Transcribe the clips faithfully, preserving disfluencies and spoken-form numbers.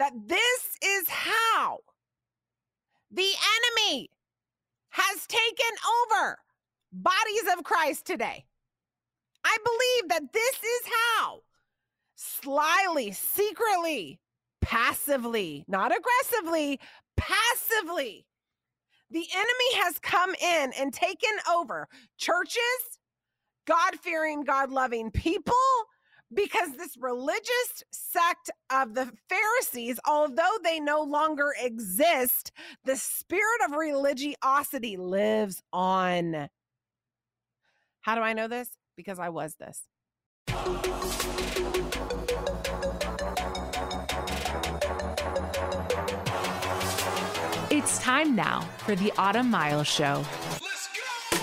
that this is how the enemy has taken over bodies of Christ today. I believe that this is how, slyly, secretly, passively, not aggressively, passively, the enemy has come in and taken over churches, God-fearing, God-loving people, because this religious sect of the Pharisees, although they no longer exist, the spirit of religiosity lives on. How do I know this? Because I was this. It's time now for the Autumn Miles Show. Let's go!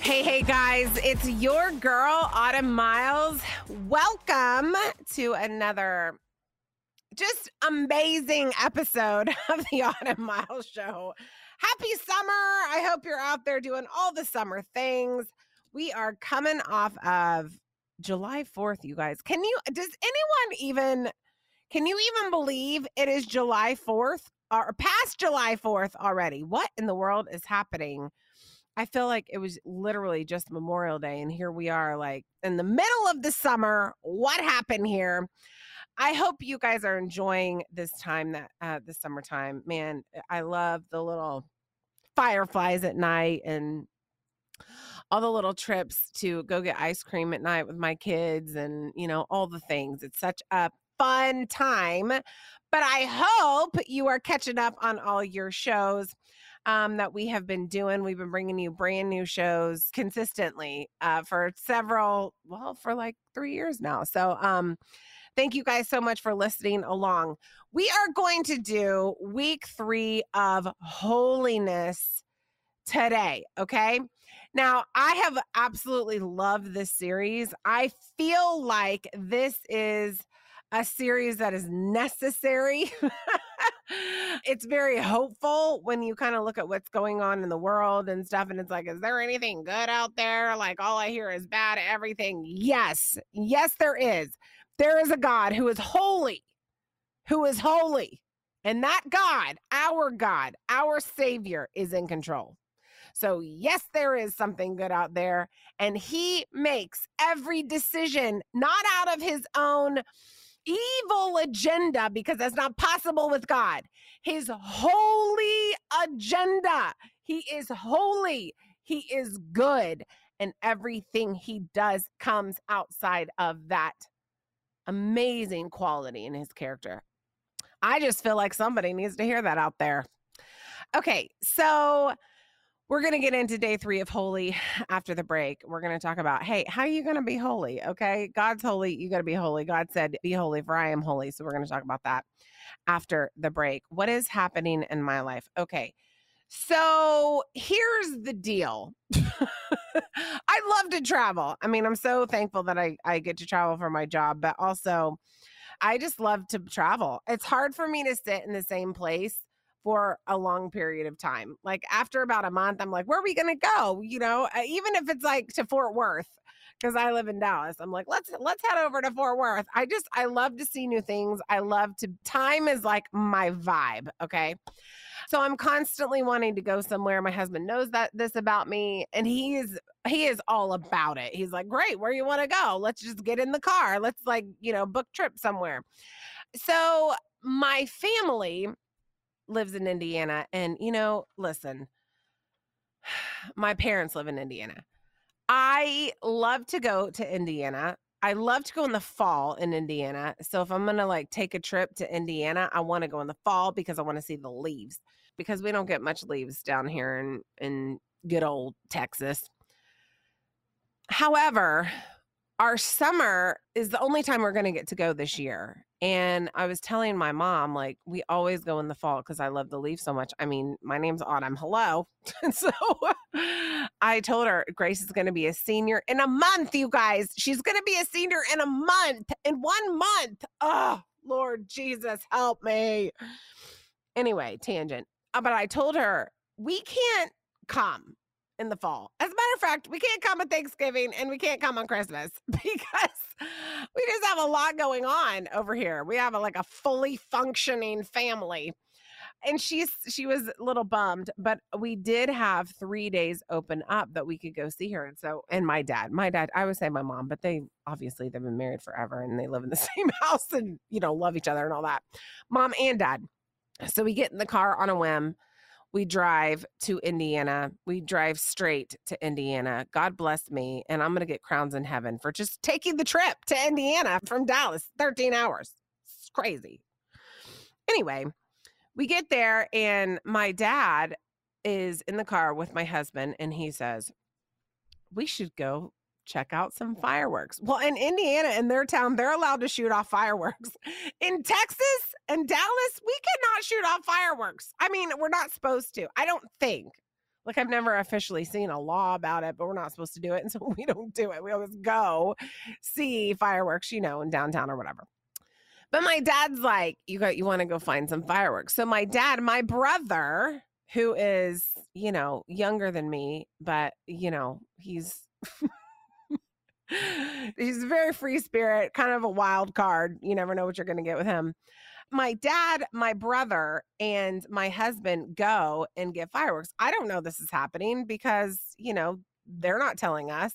Hey, hey guys, it's your girl, Autumn Miles. Welcome to another just amazing episode of the Autumn Miles Show. Happy summer. I hope you're out there doing all the summer things. We are coming off of July fourth, you guys. Can you, does anyone even, can you even believe it is July fourth or past July fourth already? What in the world is happening? I feel like it was literally just Memorial Day, and here we are like in the middle of the summer. What happened here? I hope you guys are enjoying this time, that uh, the summertime. Man, I love the little fireflies at night and all the little trips to go get ice cream at night with my kids and, you know, all the things. It's such a fun time, but I hope you are catching up on all your shows um, that we have been doing. We've been bringing you brand new shows consistently uh, for several, well, for like three years now. So um, thank you guys so much for listening along. We are going to do week three of holiness today. Okay. Now, I have absolutely loved this series. I feel like this is a series that is necessary. It's very hopeful when you kind of look at what's going on in the world and stuff. And it's like, is there anything good out there? Like, all I hear is bad, everything. Yes. Yes, there is. There is a God who is holy, who is holy. And that God, our God, our Savior, is in control. So yes, there is something good out there, and he makes every decision, not out of his own evil agenda, because that's not possible with God, his holy agenda. He is holy. He is good. And everything he does comes outside of that amazing quality in his character. I just feel like somebody needs to hear that out there. Okay. So we're going to get into day three of holy after the break. We're going to talk about, hey, how are you going to be holy? Okay. God's holy. You got to be holy. God said, be holy for I am holy. So we're going to talk about that after the break. What is happening in my life? Okay. So here's the deal. I love to travel. I mean, I'm so thankful that I, I get to travel for my job, but also I just love to travel. It's hard for me to sit in the same place for a long period of time. Like after about a month, I'm like, where are we going to go? You know, even if it's like to Fort Worth, because I live in Dallas, I'm like, let's, let's head over to Fort Worth. I just, I love to see new things. I love to, time is like my vibe. Okay. So I'm constantly wanting to go somewhere. My husband knows that this about me, and he is, he is all about it. He's like, great, where you want to go? Let's just get in the car. Let's like, you know, book trip somewhere. So my family lives in Indiana. And, you know, listen, my parents live in Indiana. I love to go to Indiana. I love to go in the fall in Indiana. So if I'm going to like take a trip to Indiana, I want to go in the fall because I want to see the leaves, because we don't get much leaves down here in, in good old Texas. However, our summer is the only time we're going to get to go this year. And I was telling my mom, like, we always go in the fall because I love the leaves so much. I mean, my name's Autumn. Hello. And so I told her Grace is going to be a senior in a month, you guys. She's going to be a senior in a month, in one month. Oh, Lord Jesus, help me. Anyway, tangent. But I told her, we can't come in the fall. As a matter matter of fact, we can't come on Thanksgiving and we can't come on Christmas because we just have a lot going on over here. We have a, like a fully functioning family. And she's she was a little bummed, but we did have three days open up that we could go see her. And so, and my dad, my dad, I would say my mom, but they obviously they've been married forever and they live in the same house and, you know, love each other and all that. Mom and dad. So we get in the car on a whim. We drive to Indiana. We drive straight to Indiana. God bless me. And I'm going to get crowns in heaven for just taking the trip to Indiana from Dallas, thirteen hours. It's crazy. Anyway, we get there and my dad is in the car with my husband and he says, we should go check out some fireworks. Well, in Indiana, in their town, they're allowed to shoot off fireworks. In Texas and Dallas, we cannot shoot off fireworks. I mean, we're not supposed to, I don't think. Like, I've never officially seen a law about it, but we're not supposed to do it. And so we don't do it. We always go see fireworks, you know, in downtown or whatever. But my dad's like, you got, you want to go find some fireworks. So my dad, my brother, who is, you know, younger than me, but, you know, he's... He's a very free spirit, kind of a wild card. You never know what you're going to get with him. My dad, my brother, and my husband go and get fireworks. I don't know this is happening because, you know, they're not telling us.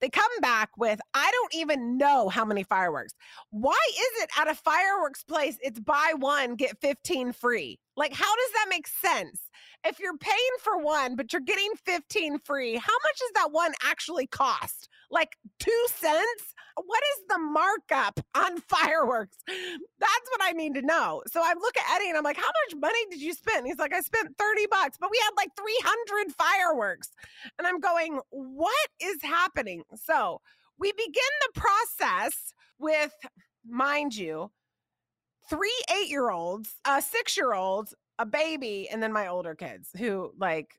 They come back with, I don't even know how many fireworks. Why is it at a fireworks place, it's buy one, get fifteen free? Like, how does that make sense? If you're paying for one, but you're getting fifteen free, how much does that one actually cost? Like two cents? What is the markup on fireworks? That's what I need to know. So I look at Eddie and I'm like, how much money did you spend? And he's like, I spent thirty bucks, but we had like three hundred fireworks. And I'm going, what is happening? So we begin the process with, mind you, three eight-year-olds, a six-year-old, a baby, and then my older kids who, like,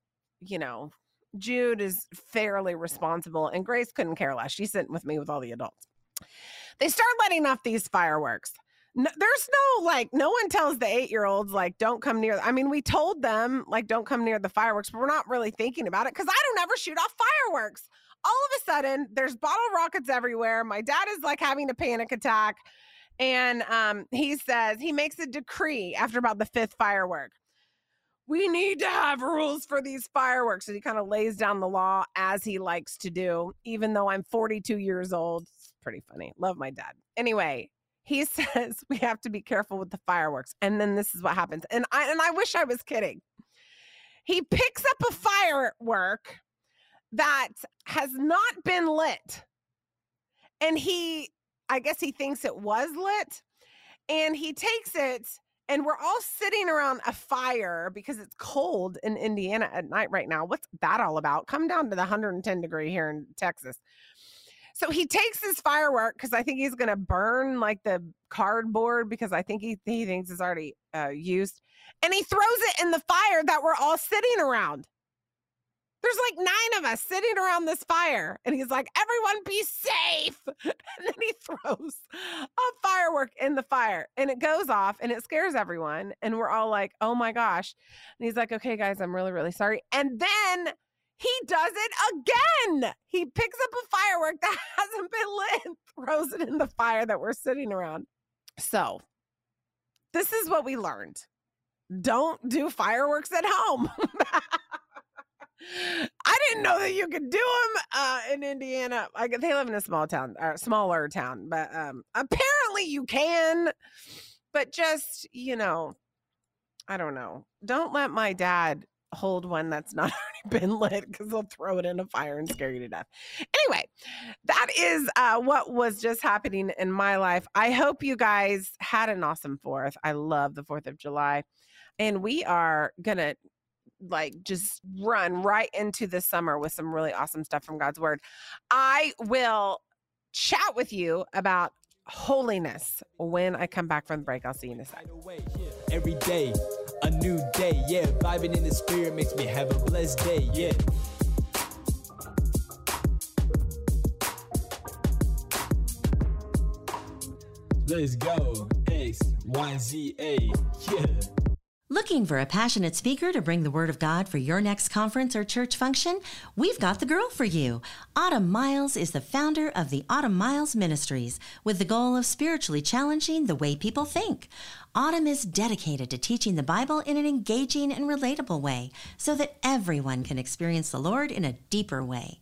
you know, Jude is fairly responsible and Grace couldn't care less. She's sitting with me with all the adults. They start letting off these fireworks. No, there's no, like, no one tells the eight-year-olds, like, don't come near. I mean, we told them, like, don't come near the fireworks, but we're not really thinking about it because I don't ever shoot off fireworks. All of a sudden, there's bottle rockets everywhere. My dad is, like, having a panic attack. And um, he says, he makes a decree after about the fifth firework. We need to have rules for these fireworks. And he kind of lays down the law as he likes to do, even though I'm forty-two years old. It's pretty funny. Love my dad. Anyway, he says we have to be careful with the fireworks. And then this is what happens. And I, and I wish I was kidding. He picks up a firework that has not been lit. And he... I guess he thinks it was lit, and he takes it, and we're all sitting around a fire because it's cold in Indiana at night right now. What's that all about? Come down to the one hundred ten degree here in Texas. So he takes his firework because I think he's going to burn like the cardboard because I think he, he thinks it's already uh, used, and he throws it in the fire that we're all sitting around. There's like nine of us sitting around this fire. And he's like, everyone be safe. And then he throws a firework in the fire and it goes off and it scares everyone. And we're all like, oh my gosh. And he's like, okay, guys, I'm really, really sorry. And then he does it again. He picks up a firework that hasn't been lit and throws it in the fire that we're sitting around. So this is what we learned. Don't do fireworks at home. I didn't know that you could do them uh, in Indiana. I, they live in a small town, or smaller town, but um, apparently you can. But just, you know, I don't know. Don't let my dad hold one that's not already been lit because he'll throw it in a fire and scare you to death. Anyway, that is uh, what was just happening in my life. I hope you guys had an awesome fourth. I love the fourth of July. And we are going to like just run right into the summer with some really awesome stuff from God's word. I will chat with you about holiness when I come back from the break. I'll see you in a sec. Every day, a new day. Yeah. Vibing in the spirit makes me have a blessed day. Yeah. Let's go. X, Y, Z, A. Yeah. Looking for a passionate speaker to bring the Word of God for your next conference or church function? We've got the girl for you. Autumn Miles is the founder of the Autumn Miles Ministries with the goal of spiritually challenging the way people think. Autumn is dedicated to teaching the Bible in an engaging and relatable way so that everyone can experience the Lord in a deeper way.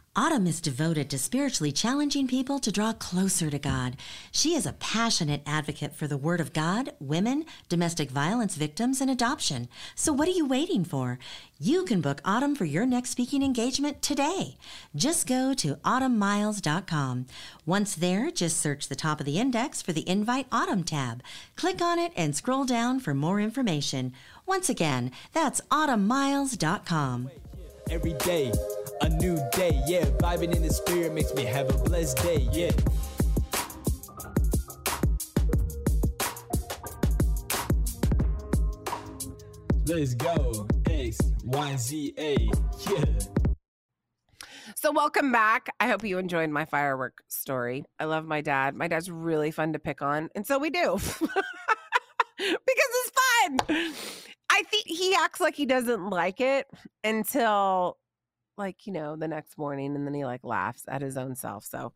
Autumn is devoted to spiritually challenging people to draw closer to God. She is a passionate advocate for the Word of God, women, domestic violence victims, and adoption. So what are you waiting for? You can book Autumn for your next speaking engagement today. Just go to autumn miles dot com. Once there, just search the top of the index for the Invite Autumn tab. Click on it and scroll down for more information. Once again, that's autumn miles dot com. Every day, a new day, yeah. Vibing in the spirit makes me have a blessed day, yeah. Let's go. X, Y, Z, A, yeah. So welcome back. I hope you enjoyed my firework story. I love my dad. My dad's really fun to pick on, and so we do. Because it's fun. I think he acts like he doesn't like it until, like, you know, the next morning, and then he like laughs at his own self. So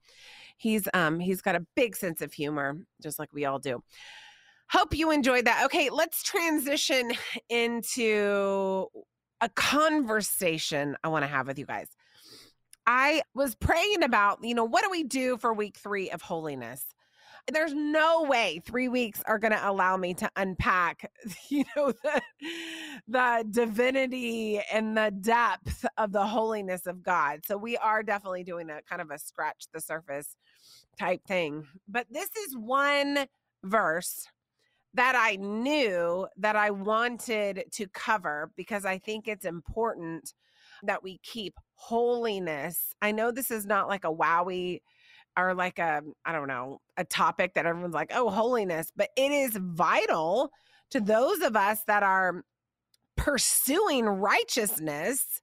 he's um he's got a big sense of humor, just like we all do. Hope you enjoyed that. Okay, let's transition into a conversation I want to have with you guys. I was praying about, you know, what do we do for week three of holiness? There's no way three weeks are going to allow me to unpack, you know, the, the divinity and the depth of the holiness of God. So we are definitely doing a kind of a scratch the surface type thing. But this is one verse that I knew that I wanted to cover because I think it's important that we keep holiness. I know this is not like a wowie or like a, I don't know, a topic that everyone's like, oh, holiness, but it is vital to those of us that are pursuing righteousness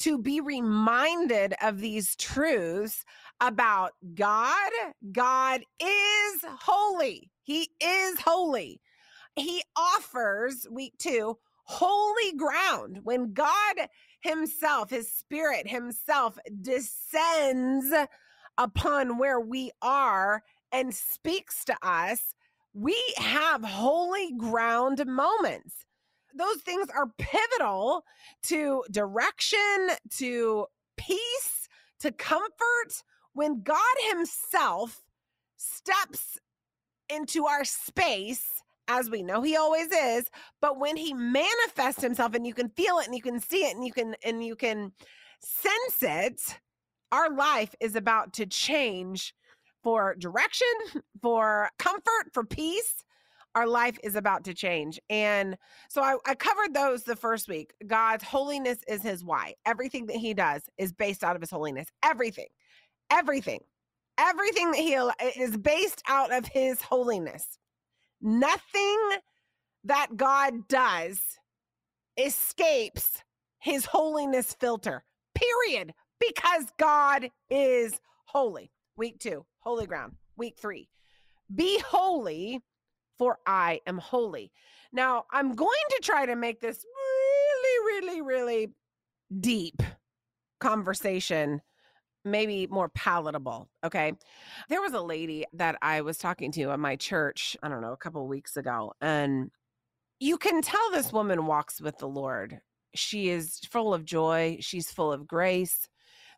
to be reminded of these truths about God. God is holy. He is holy. He offers, week two, holy ground. When God himself, his spirit himself descends upon where we are and speaks to us, we have holy ground moments. Those things are pivotal to direction, to peace, to comfort. When God himself steps into our space, as we know he always is, but when he manifests himself and you can feel it and you can see it and you can and you can sense it, our life is about to change for direction, for comfort, for peace. Our life is about to change. And so I, I covered those the first week. God's holiness is his why. Everything that he does is based out of his holiness. Everything, everything, everything that he is based out of his holiness. Nothing that God does escapes his holiness filter, period. Because God is holy. Week two, holy ground. Week three, be holy, for I am holy. Now, I'm going to try to make this really, really, really deep conversation, maybe more palatable, okay? There was a lady that I was talking to at my church, I don't know, a couple of weeks ago, and you can tell this woman walks with the Lord. She is full of joy. She's full of grace.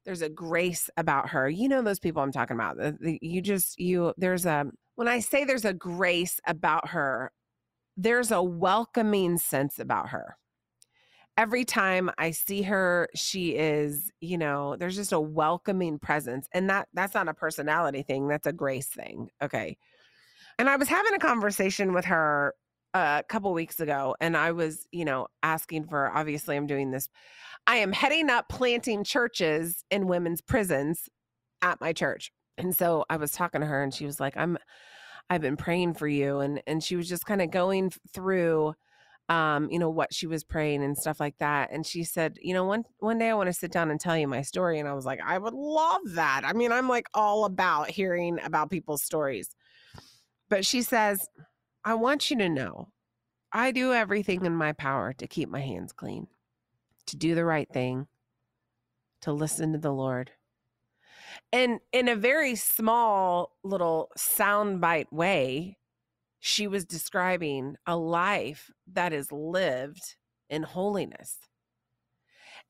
There's a grace about her. You know, those people I'm talking about, the, the, you just, you, there's a, when I say there's a grace about her, there's a welcoming sense about her. Every time I see her, she is, you know, there's just a welcoming presence. And that that's not a personality thing. That's a grace thing. Okay. And I was having a conversation with her a couple weeks ago. And I was, you know, asking for, obviously I'm doing this. I am heading up planting churches in women's prisons at my church. And so I was talking to her and she was like, I'm, I've been praying for you. And, and she was just kind of going through um, you know, what she was praying and stuff like that. And she said, you know, one, one day I want to sit down and tell you my story. And I was like, I would love that. I mean, I'm like all about hearing about people's stories. But she says, I want you to know, I do everything in my power to keep my hands clean, to do the right thing, to listen to the Lord. And in a very small little soundbite way, she was describing a life that is lived in holiness.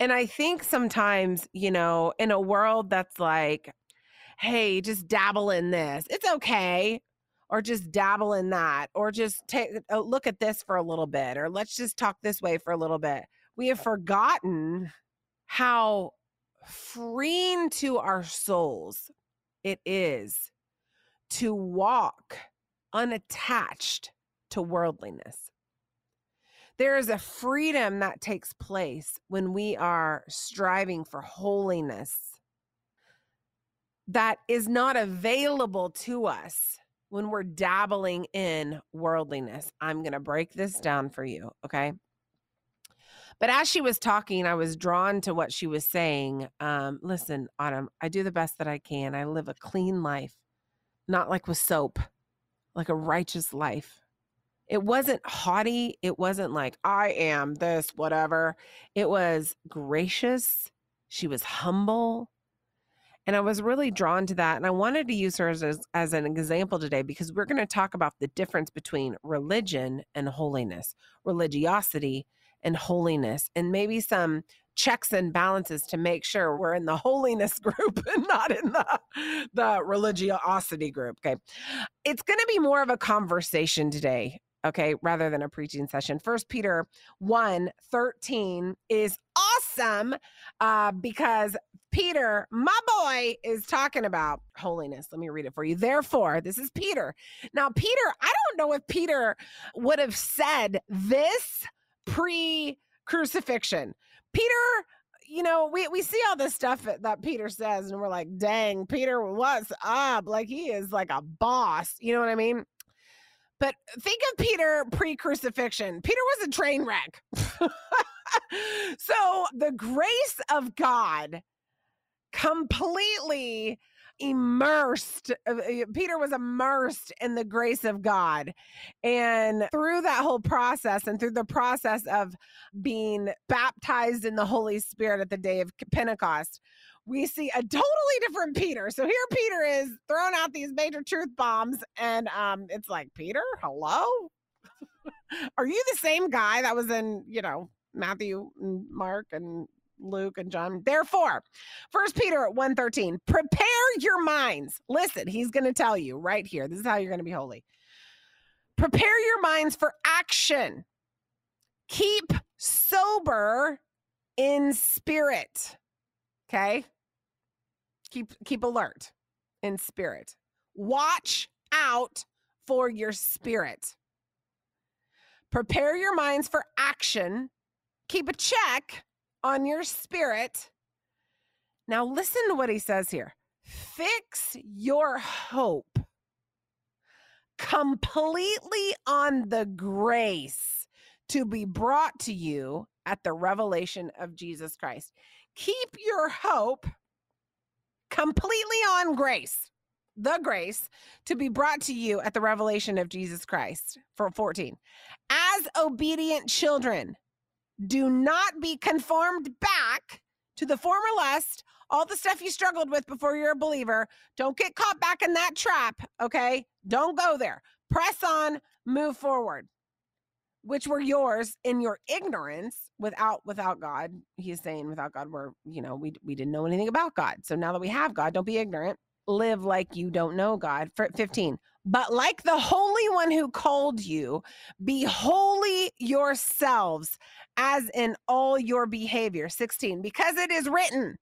And I think sometimes, you know, in a world that's like, hey, just dabble in this, it's okay. Or just dabble in that, or just take a look at this for a little bit, or let's just talk this way for a little bit. We have forgotten how freeing to our souls it is to walk unattached to worldliness. There is a freedom that takes place when we are striving for holiness that is not available to us when we're dabbling in worldliness. I'm going to break this down for you, okay? But as she was talking, I was drawn to what she was saying. Um, listen, Autumn, I do the best that I can. I live a clean life, not like with soap, like a righteous life. It wasn't haughty. It wasn't like, I am this, whatever. It was gracious. She was humble. And I was really drawn to that. And I wanted to use her as, as an example today, because we're going to talk about the difference between religion and holiness, religiosity and holiness, and maybe some checks and balances to make sure we're in the holiness group and not in the, the religiosity group. Okay. It's going to be more of a conversation today, okay, rather than a preaching session. First Peter one thirteen is awesome uh, because Peter, my boy, is talking about holiness. Let me read it for you. Therefore, this is Peter. Now, Peter, I don't know if Peter would have said this pre-crucifixion. Peter, you know, we, we see all this stuff that Peter says, and we're like, dang, Peter, what's up? Like, he is like a boss. You know what I mean? But think of Peter pre-crucifixion. Peter was a train wreck. So the grace of God completely immersed. Peter was immersed in the grace of God. And through that whole process, and through the process of being baptized in the Holy Spirit at the day of Pentecost, we see a totally different Peter. So here Peter is throwing out these major truth bombs, and um, it's like, Peter, hello? Are you the same guy that was in, you know, Matthew and Mark and Luke and John? Therefore, First Peter one thirteen, prepare your minds. Listen, he's going to tell you right here. This is how you're going to be holy. Prepare your minds for action. Keep sober in spirit. Okay? Keep keep alert in spirit. Watch out for your spirit. Prepare your minds for action. Keep a check on your spirit. Now listen to what he says here. Fix your hope completely on the grace to be brought to you at the revelation of Jesus Christ. Keep your hope completely on grace, the grace to be brought to you at the revelation of Jesus Christ. For fourteen, as obedient children, do not be conformed back to the former lust, all the stuff you struggled with before you're a believer. Don't get caught back in that trap, okay? Don't go there. Press on, move forward, which were yours in your ignorance without without God. He is saying without God, we're, you know, we, we didn't know anything about God. So now that we have God, don't be ignorant. Live like you don't know God. For fifteen, but like the Holy One who called you, be holy yourselves as in all your behavior. sixteen, because it is written,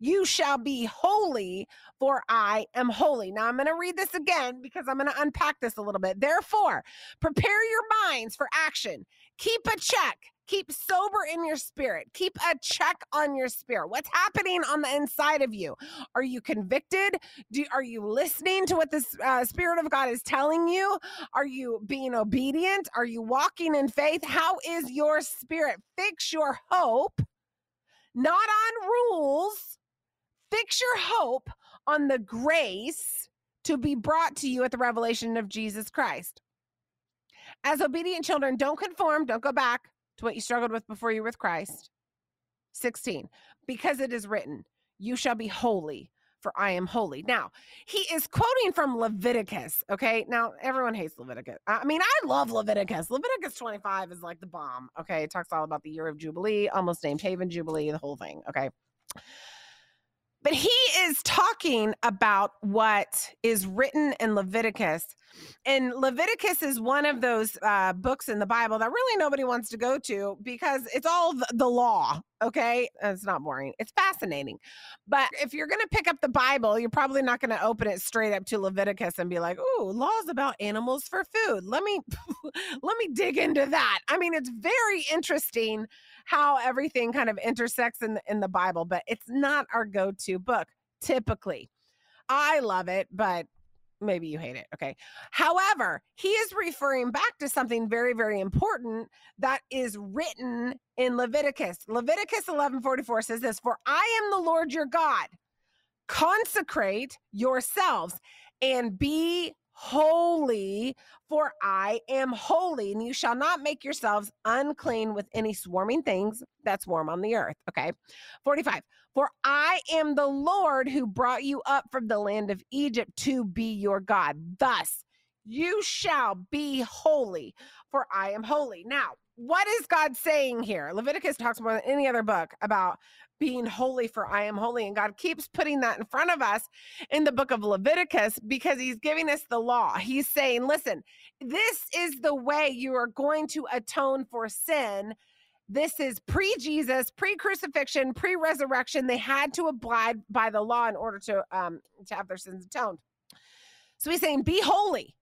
you shall be holy, for I am holy. Now I'm going to read this again because I'm going to unpack this a little bit. Therefore, prepare your minds for action. Keep a check. Keep sober in your spirit. Keep a check on your spirit. What's happening on the inside of you? Are you convicted? Do, are you listening to what the uh, Spirit of God is telling you? Are you being obedient? Are you walking in faith? How is your spirit? Fix your hope, not on rules. Fix your hope on the grace to be brought to you at the revelation of Jesus Christ. As obedient children, don't conform, don't go back to what you struggled with before you were with Christ. sixteen, because it is written, you shall be holy, for I am holy. Now, he is quoting from Leviticus, okay? Now, everyone hates Leviticus. I mean, I love Leviticus. Leviticus twenty-five is like the bomb, okay? It talks all about the year of Jubilee, almost named Haven Jubilee, the whole thing, okay? But he is talking about what is written in Leviticus. And Leviticus is one of those uh, books in the Bible that really nobody wants to go to because it's all the law, okay? It's not boring. It's fascinating. But if you're going to pick up the Bible, you're probably not going to open it straight up to Leviticus and be like, ooh, laws about animals for food. Let me, let me dig into that. I mean, it's very interesting how everything kind of intersects in the, in the Bible, but it's not our go-to book typically. I love it, but maybe you hate it. Okay. However, he is referring back to something very, very important that is written in Leviticus. Leviticus eleven forty-four says this, for I am the Lord your God. Consecrate yourselves and be holy, for I am holy, and you shall not make yourselves unclean with any swarming things that swarm on the earth. Okay. forty-five, for I am the Lord who brought you up from the land of Egypt to be your God. Thus you shall be holy, for I am holy. Now, what is God saying here? Leviticus talks more than any other book about being holy, for I am holy. And God keeps putting that in front of us in the book of Leviticus because he's giving us the law. He's saying, listen, this is the way you are going to atone for sin. This is pre-Jesus, pre-crucifixion, pre-resurrection. They had to abide by the law in order to, um, to have their sins atoned. So he's saying, be holy,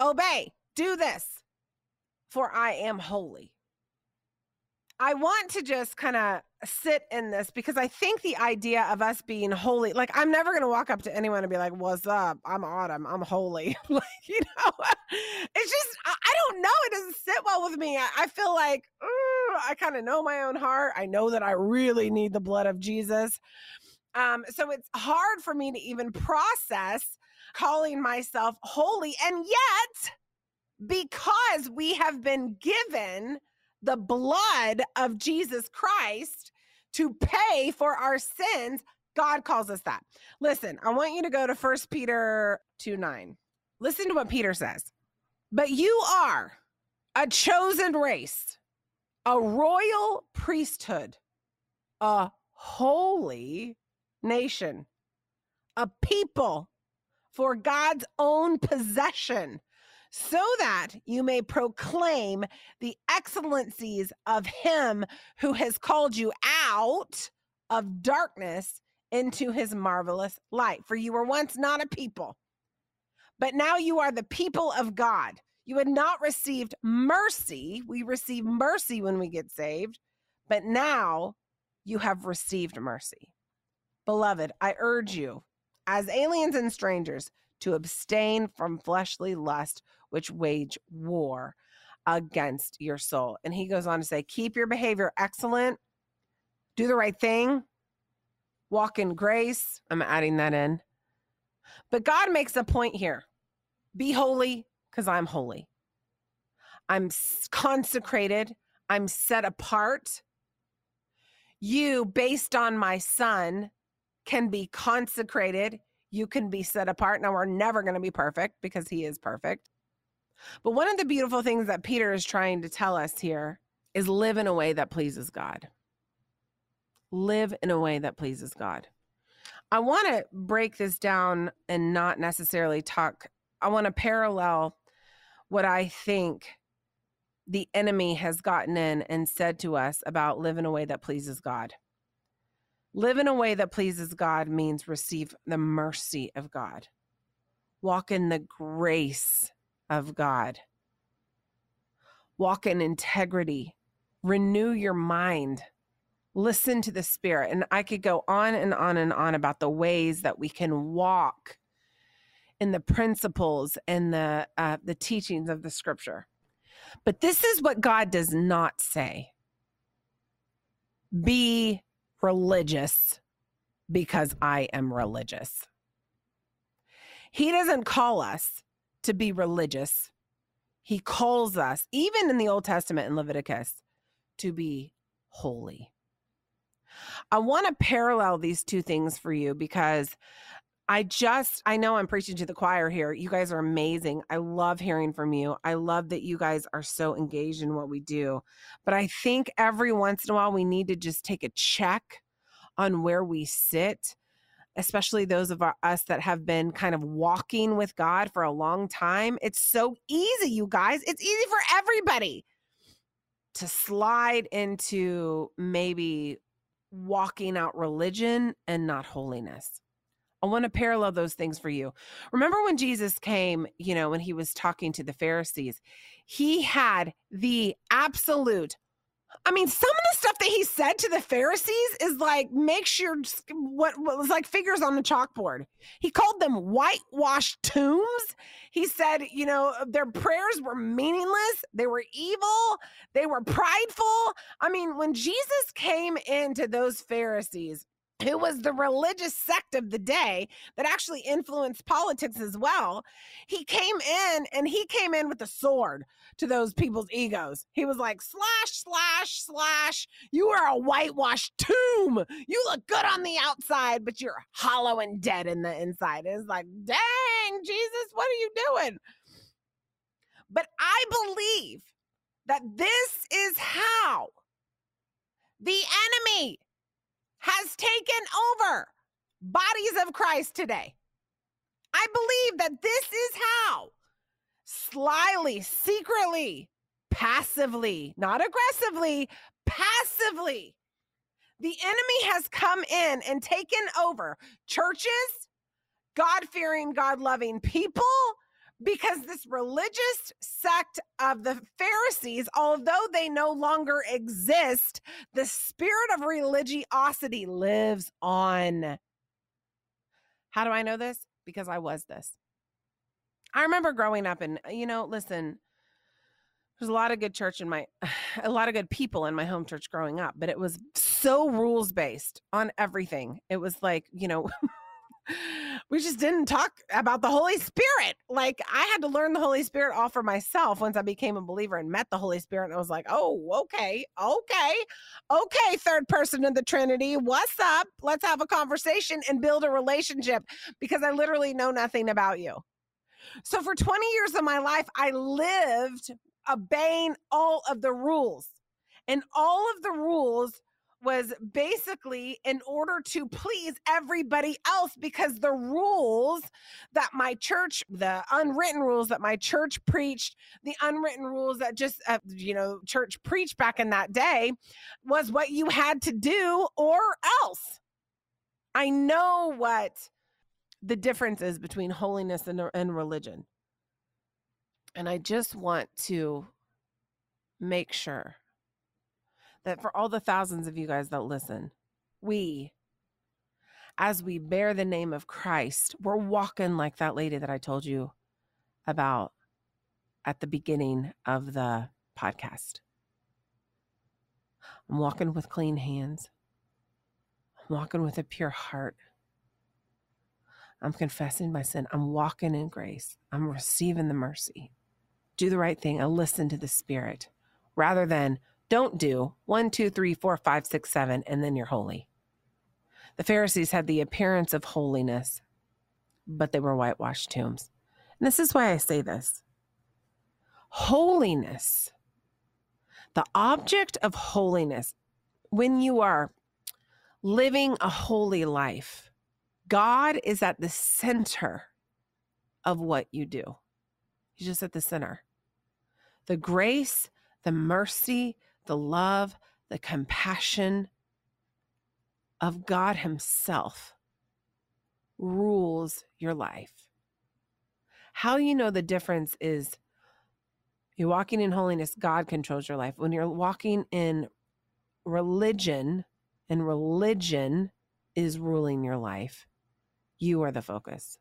obey, do this. For I am holy. I want to just kind of sit in this because I think the idea of us being holy, like I'm never going to walk up to anyone and be like, what's up? I'm Autumn. I'm holy. Like, you know, it's just, I, I don't know. It doesn't sit well with me. I, I feel like, ooh, I kind of know my own heart. I know that I really need the blood of Jesus. Um, so it's hard for me to even process calling myself holy. And yet, because we have been given the blood of Jesus Christ to pay for our sins, God calls us that. Listen, I want you to go to First Peter two nine. Listen to what Peter says. But you are a chosen race, a royal priesthood, a holy nation, a people for God's own possession, so that you may proclaim the excellencies of him who has called you out of darkness into his marvelous light. For you were once not a people, but now you are the people of God. You had not received mercy. We receive mercy when we get saved, but now you have received mercy. Beloved, I urge you, as aliens and strangers, to abstain from fleshly lust, which wage war against your soul. And he goes on to say, keep your behavior excellent, do the right thing, walk in grace. I'm adding that in. But God makes a point here. Be holy because I'm holy. I'm consecrated. I'm set apart. You, based on my son, can be consecrated. You can be set apart. Now, we're never going to be perfect because he is perfect. But one of the beautiful things that Peter is trying to tell us here is live in a way that pleases God. Live in a way that pleases God. I want to break this down and not necessarily talk. I want to parallel what I think the enemy has gotten in and said to us about live in a way that pleases God. Live in a way that pleases God means receive the mercy of God. Walk in the grace of God. Walk in integrity. Renew your mind. Listen to the Spirit. And I could go on and on and on about the ways that we can walk in the principles and the uh, the teachings of the Scripture. But this is what God does not say. Be religious because I am religious. He doesn't call us to be religious. He calls us, even in the Old Testament in Leviticus, to be holy. I want to parallel these two things for you because I just, I know I'm preaching to the choir here. You guys are amazing. I love hearing from you. I love that you guys are so engaged in what we do. But I think every once in a while, we need to just take a check on where we sit, especially those of our, us that have been kind of walking with God for a long time. It's so easy, you guys. It's easy for everybody to slide into maybe walking out religion and not holiness. I want to parallel those things for you. Remember when Jesus came, you know, when he was talking to the Pharisees, he had the absolute, I mean, some of the stuff that he said to the Pharisees is like, makes your, what, what was like figures on the chalkboard. He called them whitewashed tombs. He said, you know, their prayers were meaningless. They were evil. They were prideful. I mean, when Jesus came into those Pharisees, who was the religious sect of the day that actually influenced politics as well, he came in and he came in with a sword to those people's egos. He was like, slash, slash, slash, you are a whitewashed tomb. You look good on the outside, but you're hollow and dead in the inside. It's like, dang, Jesus, what are you doing? But I believe that this is how the enemy has taken over bodies of Christ today. I believe that this is how slyly, secretly, passively, not aggressively, passively, the enemy has come in and taken over churches, God-fearing, God-loving people, because this religious sect of the Pharisees, although they no longer exist, the spirit of religiosity lives on. How do I know this? Because I was this. I remember growing up and, you know, listen, there's a lot of good church in my, a lot of good people in my home church growing up, but it was so rules-based on everything. It was like, you know, we just didn't talk about the Holy Spirit. Like, I had to learn the Holy Spirit all for myself once I became a believer and met the Holy Spirit. And I was like, oh, okay, okay, okay, third person of the Trinity, what's up? Let's have a conversation and build a relationship because I literally know nothing about you. So for twenty years of my life, I lived obeying all of the rules. And all of the rules was basically in order to please everybody else because the rules that my church, the unwritten rules that my church preached, the unwritten rules that just, uh, you know, church preached back in that day was what you had to do or else. I know what the difference is between holiness and, and religion. And I just want to make sure that for all the thousands of you guys that listen, we, as we bear the name of Christ, we're walking like that lady that I told you about at the beginning of the podcast. I'm walking with clean hands. I'm walking with a pure heart. I'm confessing my sin. I'm walking in grace. I'm receiving the mercy. Do the right thing. I listen to the Spirit rather than don't do one, two, three, four, five, six, seven, and then you're holy. The Pharisees had the appearance of holiness, but they were whitewashed tombs. And this is why I say this. Holiness, the object of holiness, when you are living a holy life, God is at the center of what you do. He's just at the center. The grace, the mercy, the love, the compassion of God himself rules your life. How you know the difference is You're walking in holiness, God controls your life. When you're walking in religion and religion is ruling your life, you are the focus.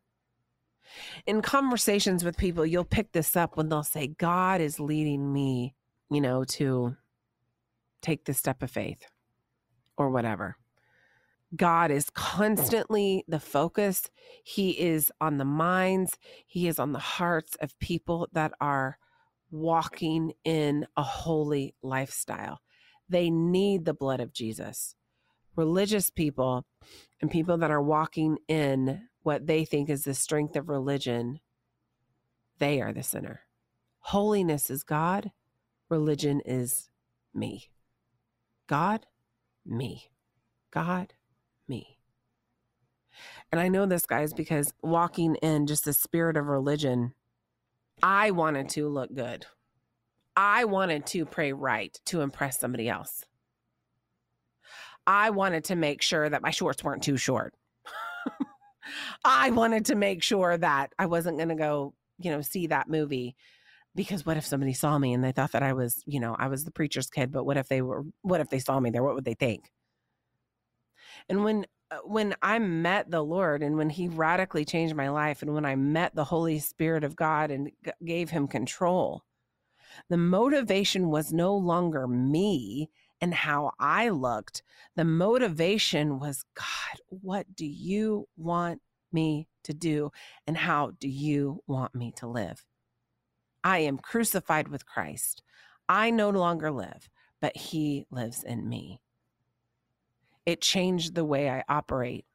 In conversations with people, you'll pick this up when they'll say, God is leading me, you know, to take this step of faith or whatever. God is constantly the focus. He is on the minds. He is on the hearts of people that are walking in a holy lifestyle. They need the blood of Jesus. Religious people and people that are walking in what they think is the strength of religion, they are the sinner. Holiness is God. Religion is me. God, me. God, me. And I know this, guys, because walking in just the spirit of religion, I wanted to look good. I wanted to pray right to impress somebody else. I wanted to make sure that my shorts weren't too short. I wanted to make sure that I wasn't going to go, you know, see that movie, because what if somebody saw me and they thought that I was, you know, I was the preacher's kid, but what if they were, what if they saw me there? What would they think? And when, when I met the Lord and when he radically changed my life and when I met the Holy Spirit of God and g- gave him control, the motivation was no longer me and how I looked. The motivation was, God, what do you want me to do? And how do you want me to live? I am crucified with Christ. I no longer live, but he lives in me. It changed the way I operate.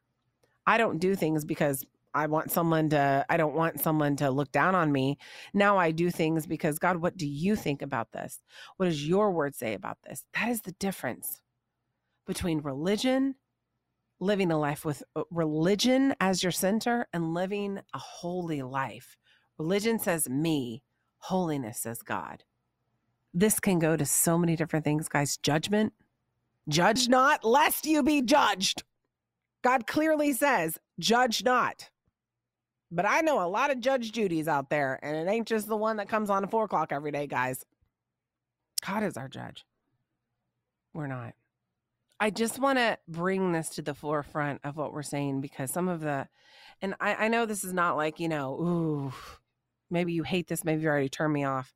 I don't do things because I want someone to, I don't want someone to look down on me. Now I do things because, God, what do you think about this? What does your word say about this? That is the difference between religion, living a life with religion as your center, and living a holy life. Religion says me, holiness says God. This can go to so many different things, guys. Judgment. Judge not, lest you be judged. God clearly says, judge not. But I know a lot of Judge Judys out there, and it ain't just the one that comes on at four o'clock every day, guys. God is our judge. We're not. I just want to bring this to the forefront of what we're saying, because some of the, and I, I know this is not like, you know, ooh, maybe you hate this, maybe you already turned me off.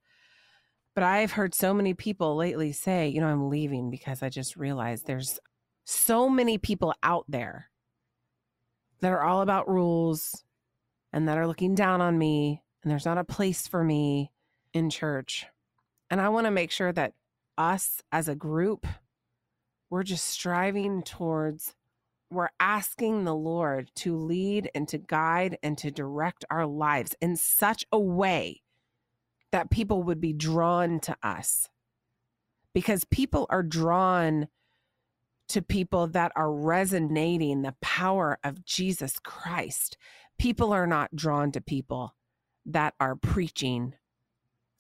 But I've heard so many people lately say, you know, I'm leaving because I just realized there's so many people out there that are all about rules and that are looking down on me, and there's not a place for me in church. And I want to make sure that us as a group, we're just striving towards, we're asking the Lord to lead and to guide and to direct our lives in such a way that people would be drawn to us, because people are drawn to people that are resonating the power of Jesus Christ. People are not drawn to people that are preaching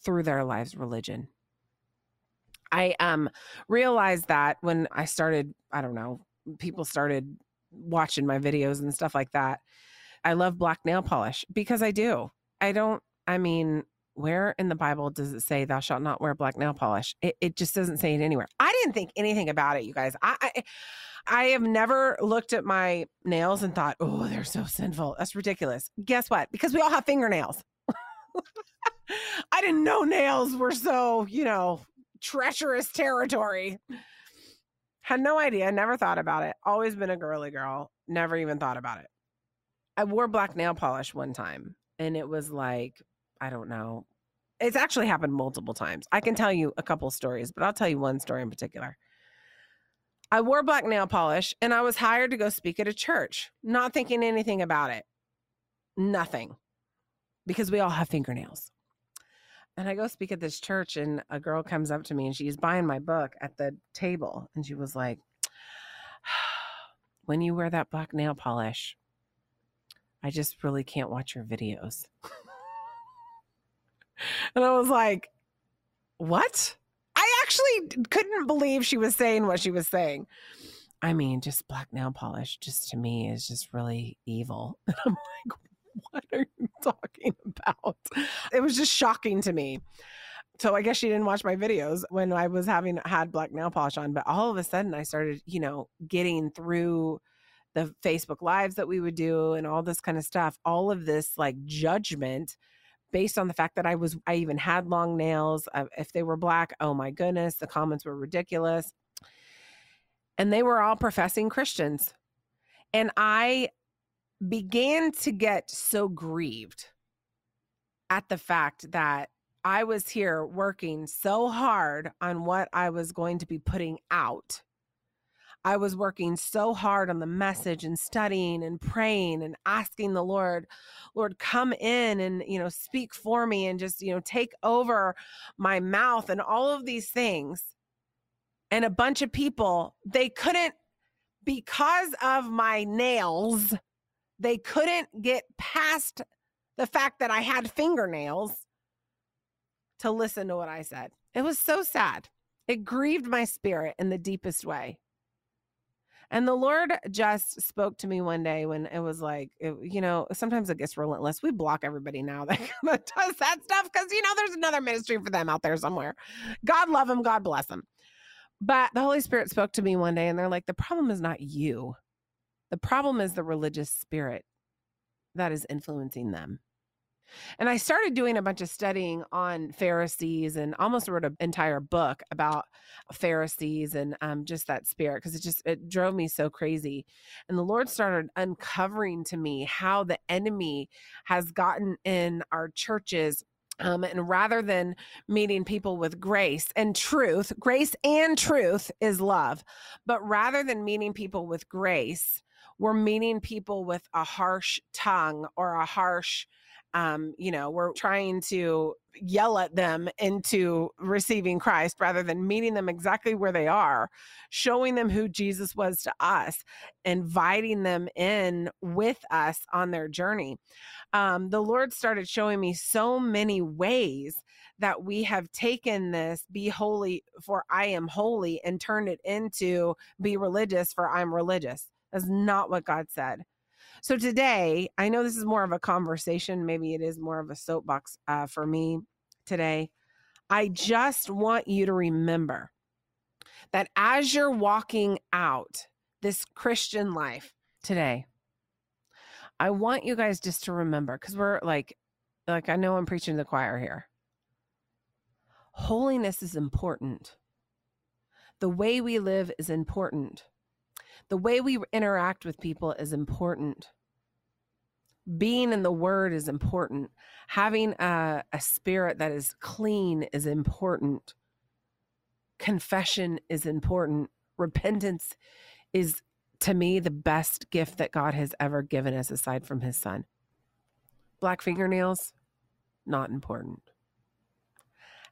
through their lives religion. I um realized that when I started, I don't know, people started watching my videos and stuff like that. I love black nail polish because I do. I don't, I mean, where in the Bible does it say thou shalt not wear black nail polish? It, it just doesn't say it anywhere. I didn't think anything about it, you guys. I, I I have never looked at my nails and thought, oh, they're so sinful. That's ridiculous. Guess what? Because we all have fingernails. I didn't know nails were so, you know, treacherous territory. Had no idea. Never thought about it. Always been a girly girl. Never even thought about it. I wore black nail polish one time, and it was like, I don't know. It's actually happened multiple times. I can tell you a couple stories, but I'll tell you one story in particular. I wore black nail polish and I was hired to go speak at a church, not thinking anything about it. Nothing. Because we all have fingernails. And I go speak at this church, and a girl comes up to me and she's buying my book at the table. And she was like, when you wear that black nail polish, I just really can't watch your videos. And I was like, what? I actually couldn't believe she was saying what she was saying. I mean, just black nail polish, just to me, is just really evil. And I'm like, what are you talking about? It was just shocking to me. So I guess she didn't watch my videos when I was having had black nail polish on, but all of a sudden I started, you know, getting through the Facebook lives that we would do and all this kind of stuff, all of this like judgment based on the fact that I was, I even had long nails. Uh, if they were black, oh my goodness, the comments were ridiculous. And they were all professing Christians. And I began to get so grieved at the fact that I was here working so hard on what I was going to be putting out. I was working so hard on the message and studying and praying and asking the Lord, Lord, come in and, you know, speak for me and just, you know, take over my mouth and all of these things. And a bunch of people, they couldn't, because of my nails, they couldn't get past the fact that I had fingernails to listen to what I said. It was so sad. It grieved my spirit in the deepest way. And the Lord just spoke to me one day when it was like, it, you know, sometimes it gets relentless. We block everybody now that, that does that stuff because, you know, there's another ministry for them out there somewhere. God love them. God bless them. But the Holy Spirit spoke to me one day and they're like, the problem is not you. The problem is the religious spirit that is influencing them. And I started doing a bunch of studying on Pharisees and almost wrote an entire book about Pharisees and um, just that spirit, because it just, it drove me so crazy. And the Lord started uncovering to me how the enemy has gotten in our churches. Um, and rather than meeting people with grace and truth, grace and truth is love. But rather than meeting people with grace, we're meeting people with a harsh tongue or a harsh Um, you know, we're trying to yell at them into receiving Christ rather than meeting them exactly where they are, showing them who Jesus was to us, inviting them in with us on their journey. Um, the Lord started showing me so many ways that we have taken this be holy for I am holy and turned it into be religious for I'm religious. That's not what God said. So today, I know this is more of a conversation. Maybe it is more of a soapbox uh, for me today. I just want you to remember that as you're walking out this Christian life today, I want you guys just to remember, because we're like, like I know I'm preaching to the choir here. Holiness is important. The way we live is important. The way we interact with people is important. Being in the Word is important. Having a, a spirit that is clean is important. Confession is important. Repentance is, to me, the best gift that God has ever given us aside from His Son. Black fingernails, not important.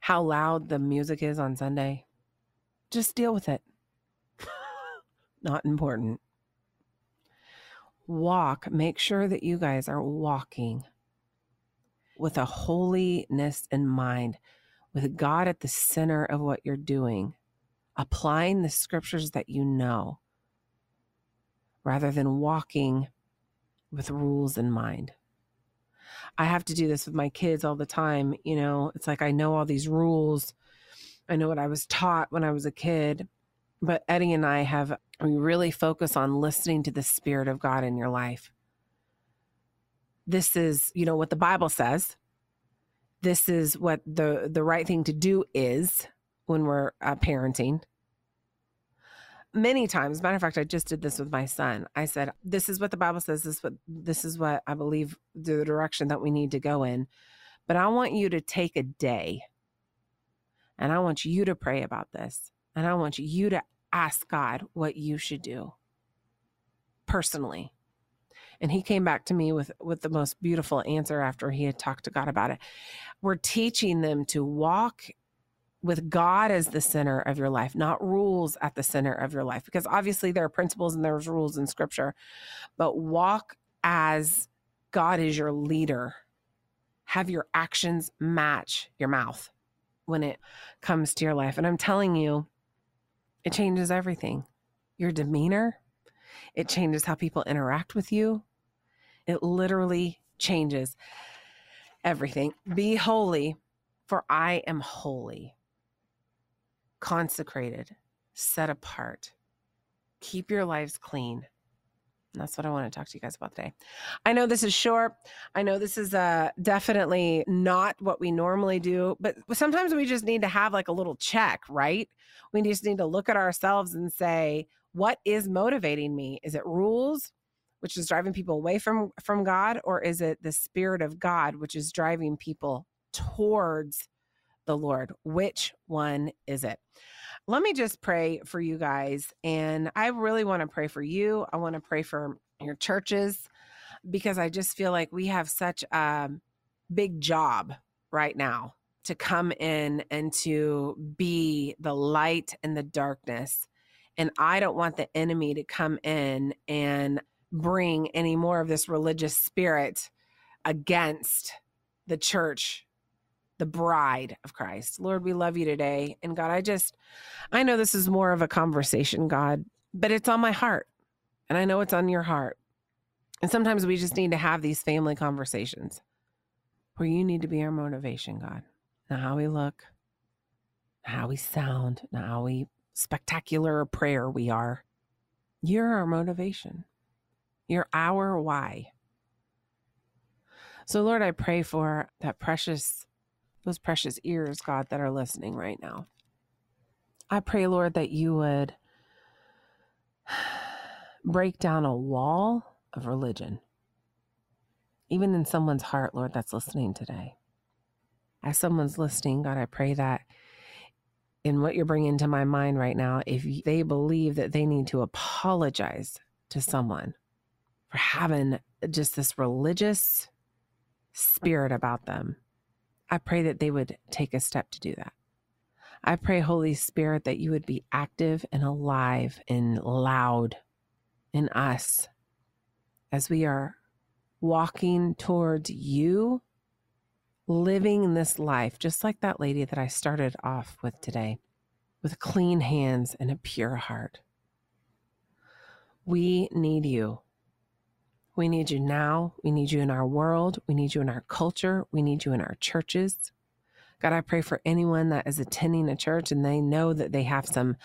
How loud the music is on Sunday, just deal with it. Not important. Walk. Make sure that you guys are walking with a holiness in mind, with God at the center of what you're doing, applying the scriptures that you know, rather than walking with rules in mind. I have to do this with my kids all the time. You know, it's like I know all these rules. I know what I was taught when I was a kid. But Eddie and I have, we really focus on listening to the Spirit of God in your life. This is, you know, what the Bible says. This is what the, the right thing to do is when we're uh, parenting. Many times, matter of fact, I just did this with my son. I said, this is what the Bible says. This is what, this is what I believe the direction that we need to go in. But I want you to take a day and I want you to pray about this. And I want you to ask God what you should do personally. And he came back to me with, with the most beautiful answer after he had talked to God about it. We're teaching them to walk with God as the center of your life, not rules at the center of your life. Because obviously there are principles and there's rules in scripture, but walk as God is your leader. Have your actions match your mouth when it comes to your life. And I'm telling you, it changes everything. Your demeanor, it changes how people interact with you. It literally changes everything. Be holy For I am holy, consecrated, set apart. Keep your lives clean. And that's what I want to talk to you guys about today. I know this is short. I know this is uh, definitely not what we normally do, but sometimes we just need to have like a little check, right? We just need to look at ourselves and say, what is motivating me? Is it rules, which is driving people away from, from God? Or is it the Spirit of God, which is driving people towards the Lord? Which one is it? Let me just pray for you guys. And I really want to pray for you. I want to pray for your churches, because I just feel like we have such a big job right now to come in and to be the light in the darkness. And I don't want the enemy to come in and bring any more of this religious spirit against the church, the bride of Christ. Lord, we love you today. And God, I just, I know this is more of a conversation, God, but it's on my heart. And I know it's on your heart. And sometimes we just need to have these family conversations where you need to be our motivation, God. Not how we look, not how we sound, not how we spectacular or prayer we are. You're our motivation. You're our why. So Lord, I pray for that precious those precious ears, God, that are listening right now. I pray, Lord, that you would break down a wall of religion, even in someone's heart, Lord, that's listening today. As someone's listening, God, I pray that in what you're bringing to my mind right now, if they believe that they need to apologize to someone for having just this religious spirit about them, I pray that they would take a step to do that. I pray, Holy Spirit, that you would be active and alive and loud in us as we are walking towards you, living this life, just like that lady that I started off with today, with clean hands and a pure heart. We need you. We need you now. We need you in our world. We need you in our culture. We need you in our churches. God, I pray for anyone that is attending a church and they know that they have some,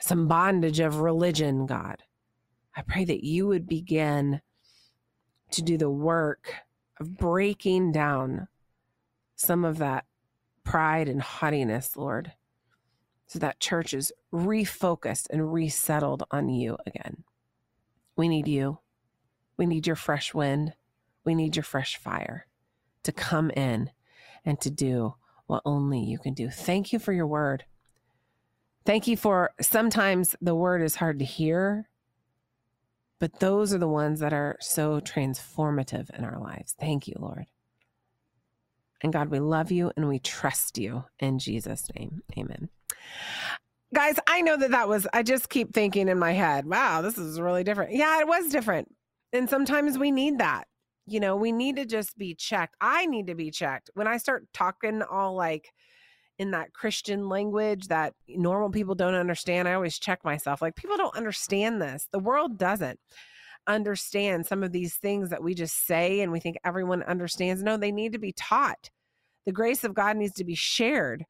some bondage of religion, God. I pray that you would begin to do the work of breaking down some of that pride and haughtiness, Lord, so that church is refocused and resettled on you again. We need you. We need your fresh wind. We need your fresh fire to come in and to do what only you can do. Thank you for your word. Thank you for sometimes the word is hard to hear, but those are the ones that are so transformative in our lives. Thank you, Lord. And God, we love you and we trust you in Jesus' name. Amen. Guys, I know that that was, I just keep thinking in my head, wow, this is really different. Yeah, it was different. And sometimes we need that. You know, we need to just be checked. I need to be checked. When I start talking all like in that Christian language that normal people don't understand, I always check myself. Like, people don't understand this. The world doesn't understand some of these things that we just say and we think everyone understands. No, they need to be taught. The grace of God needs to be shared.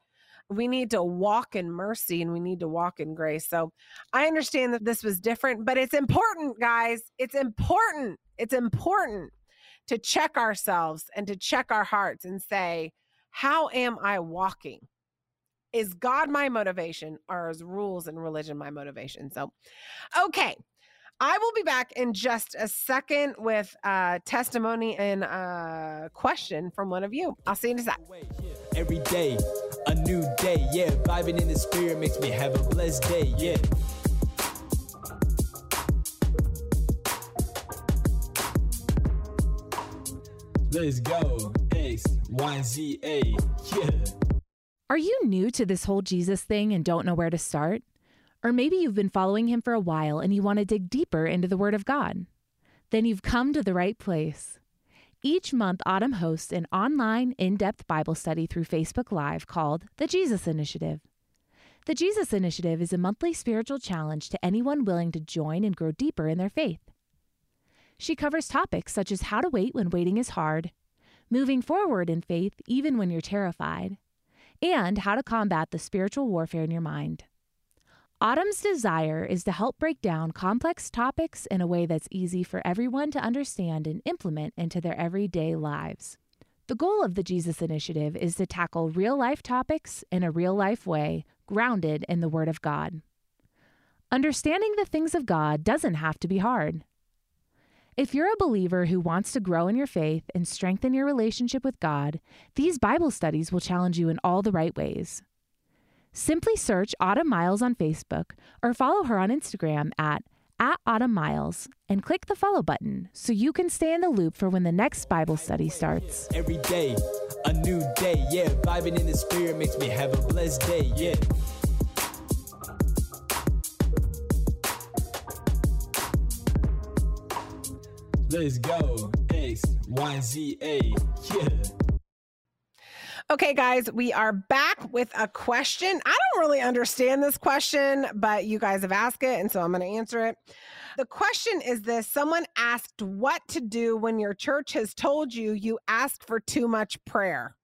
We need to walk in mercy and we need to walk in grace. So I understand that this was different, but it's important, guys. It's important. It's important to check ourselves and to check our hearts and say, how am I walking? Is God my motivation, or is rules and religion my motivation? So, okay. I will be back in just a second with a testimony and a question from one of you. I'll see you in a sec. Every day, a new day, yeah. Vibing in the spirit makes me have a blessed day, yeah. Let's go. X, Y, Z, A, yeah. Are you new to this whole Jesus thing and don't know where to start? Or maybe you've been following him for a while and you want to dig deeper into the Word of God. Then you've come to the right place. Each month, Autumn hosts an online, in-depth Bible study through Facebook Live called The Jesus Initiative. The Jesus Initiative is a monthly spiritual challenge to anyone willing to join and grow deeper in their faith. She covers topics such as how to wait when waiting is hard, moving forward in faith even when you're terrified, and how to combat the spiritual warfare in your mind. Autumn's desire is to help break down complex topics in a way that's easy for everyone to understand and implement into their everyday lives. The goal of the Jesus Initiative is to tackle real-life topics in a real-life way, grounded in the Word of God. Understanding the things of God doesn't have to be hard. If you're a believer who wants to grow in your faith and strengthen your relationship with God, these Bible studies will challenge you in all the right ways. Simply search Autumn Miles on Facebook or follow her on Instagram at, at Autumn Miles and click the follow button so you can stay in the loop for when the next Bible study starts. Every day, a new day, yeah. Vibing in the spirit makes me have a blessed day, yeah. Let's go. X, Y, Z, A. Yeah. Okay, guys, we are back with a question. I don't really understand this question, but you guys have asked it, and so I'm going to answer it. The question is this. Someone asked what to do when your church has told you you ask for too much prayer.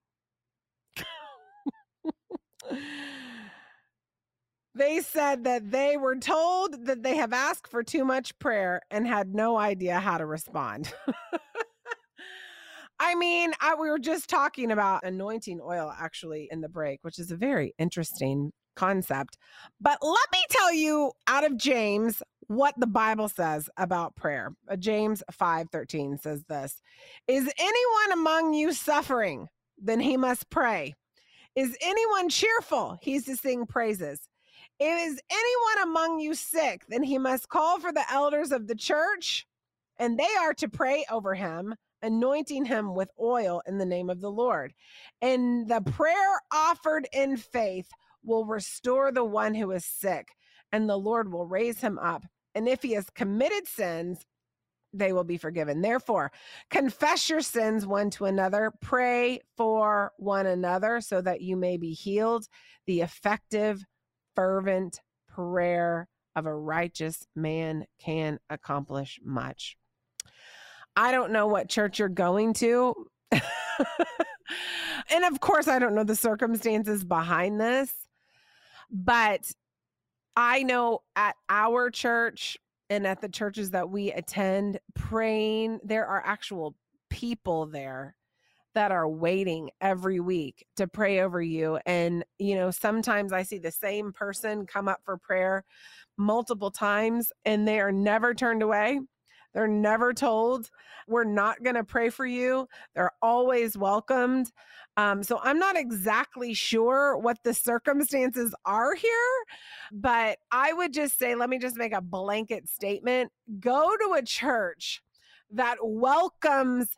They said that they were told that they have asked for too much prayer and had no idea how to respond. I mean, I, we were just talking about anointing oil actually in the break, which is a very interesting concept. But let me tell you out of James what the Bible says about prayer. James five thirteen says this, "Is anyone among you suffering? Then he must pray. Is anyone cheerful? He's to sing praises. Is anyone among you sick? Then he must call for the elders of the church, and they are to pray over him, anointing him with oil in the name of the Lord. And the prayer offered in faith will restore the one who is sick, and the Lord will raise him up. And if he has committed sins, they will be forgiven. Therefore, confess your sins one to another, pray for one another so that you may be healed. The effective fervent prayer of a righteous man can accomplish much." I don't know what church you're going to. And of course, I don't know the circumstances behind this, but I know at our church and at the churches that we attend, praying, there are actual people there that are waiting every week to pray over you. And, you know, sometimes I see the same person come up for prayer multiple times and they are never turned away. They're never told, we're not going to pray for you. They're always welcomed. Um, so I'm not exactly sure what the circumstances are here, but I would just say, let me just make a blanket statement. Go to a church that welcomes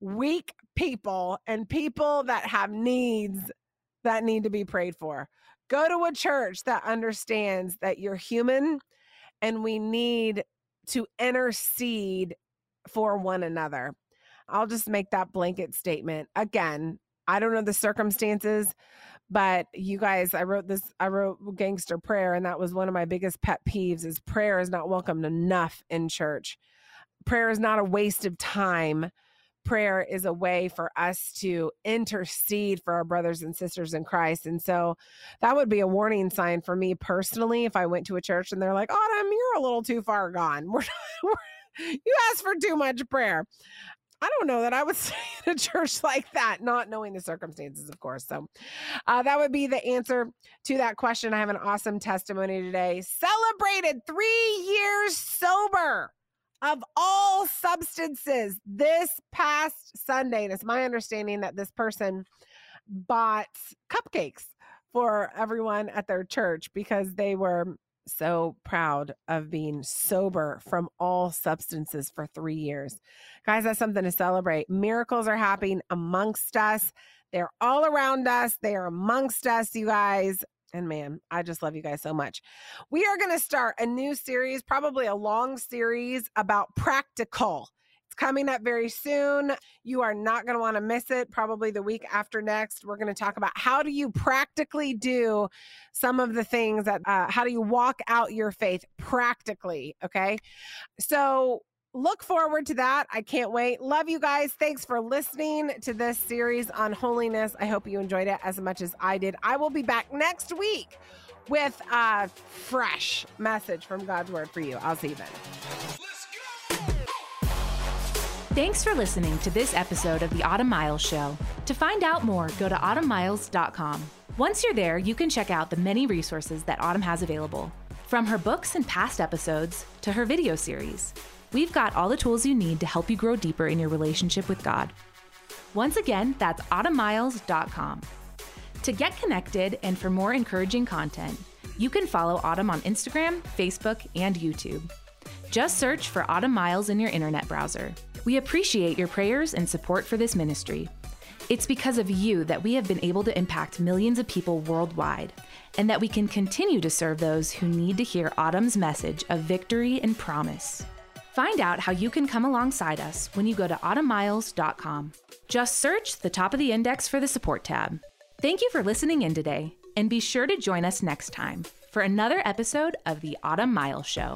weak people and people that have needs that need to be prayed for. Go to a church that understands that you're human and we need to intercede for one another. I'll just make that blanket statement. Again, I don't know the circumstances, but you guys, I wrote this, I wrote Gangster Prayer, and that was one of my biggest pet peeves is prayer is not welcomed enough in church. Prayer is not a waste of time. Prayer is a way for us to intercede for our brothers and sisters in Christ. And so that would be a warning sign for me personally if I went to a church and they're like, "Autumn, you're a little too far gone. We're, we're, you asked for too much prayer." I don't know that I would stay in a church like that, not knowing the circumstances, of course. So uh, that would be the answer to that question. I have an awesome testimony today. Celebrated three years sober of all substances this past Sunday. And it's my understanding that this person bought cupcakes for everyone at their church because they were so proud of being sober from all substances for three years. Guys, that's something to celebrate. Miracles are happening amongst us. They're all around us. They are amongst us, you guys. And man, I just love you guys so much. We are going to start a new series, probably a long series about practical. It's coming up very soon. You are not going to want to miss it. Probably the week after next, we're going to talk about how do you practically do some of the things that, uh, how do you walk out your faith practically? Okay. So look forward to that. I can't wait. Love you guys. Thanks for listening to this series on holiness. I hope you enjoyed it as much as I did. I will be back next week with a fresh message from God's Word for you. I'll see you then. Thanks for listening to this episode of The Autumn Miles Show. To find out more, go to autumn miles dot com. Once you're there, you can check out the many resources that Autumn has available. From her books and past episodes to her video series, we've got all the tools you need to help you grow deeper in your relationship with God. Once again, that's autumn miles dot com. To get connected and for more encouraging content, you can follow Autumn on Instagram, Facebook, and YouTube. Just search for Autumn Miles in your internet browser. We appreciate your prayers and support for this ministry. It's because of you that we have been able to impact millions of people worldwide, and that we can continue to serve those who need to hear Autumn's message of victory and promise. Find out how you can come alongside us when you go to autumn miles dot com. Just search the top of the index for the support tab. Thank you for listening in today, and be sure to join us next time for another episode of The Autumn Miles Show.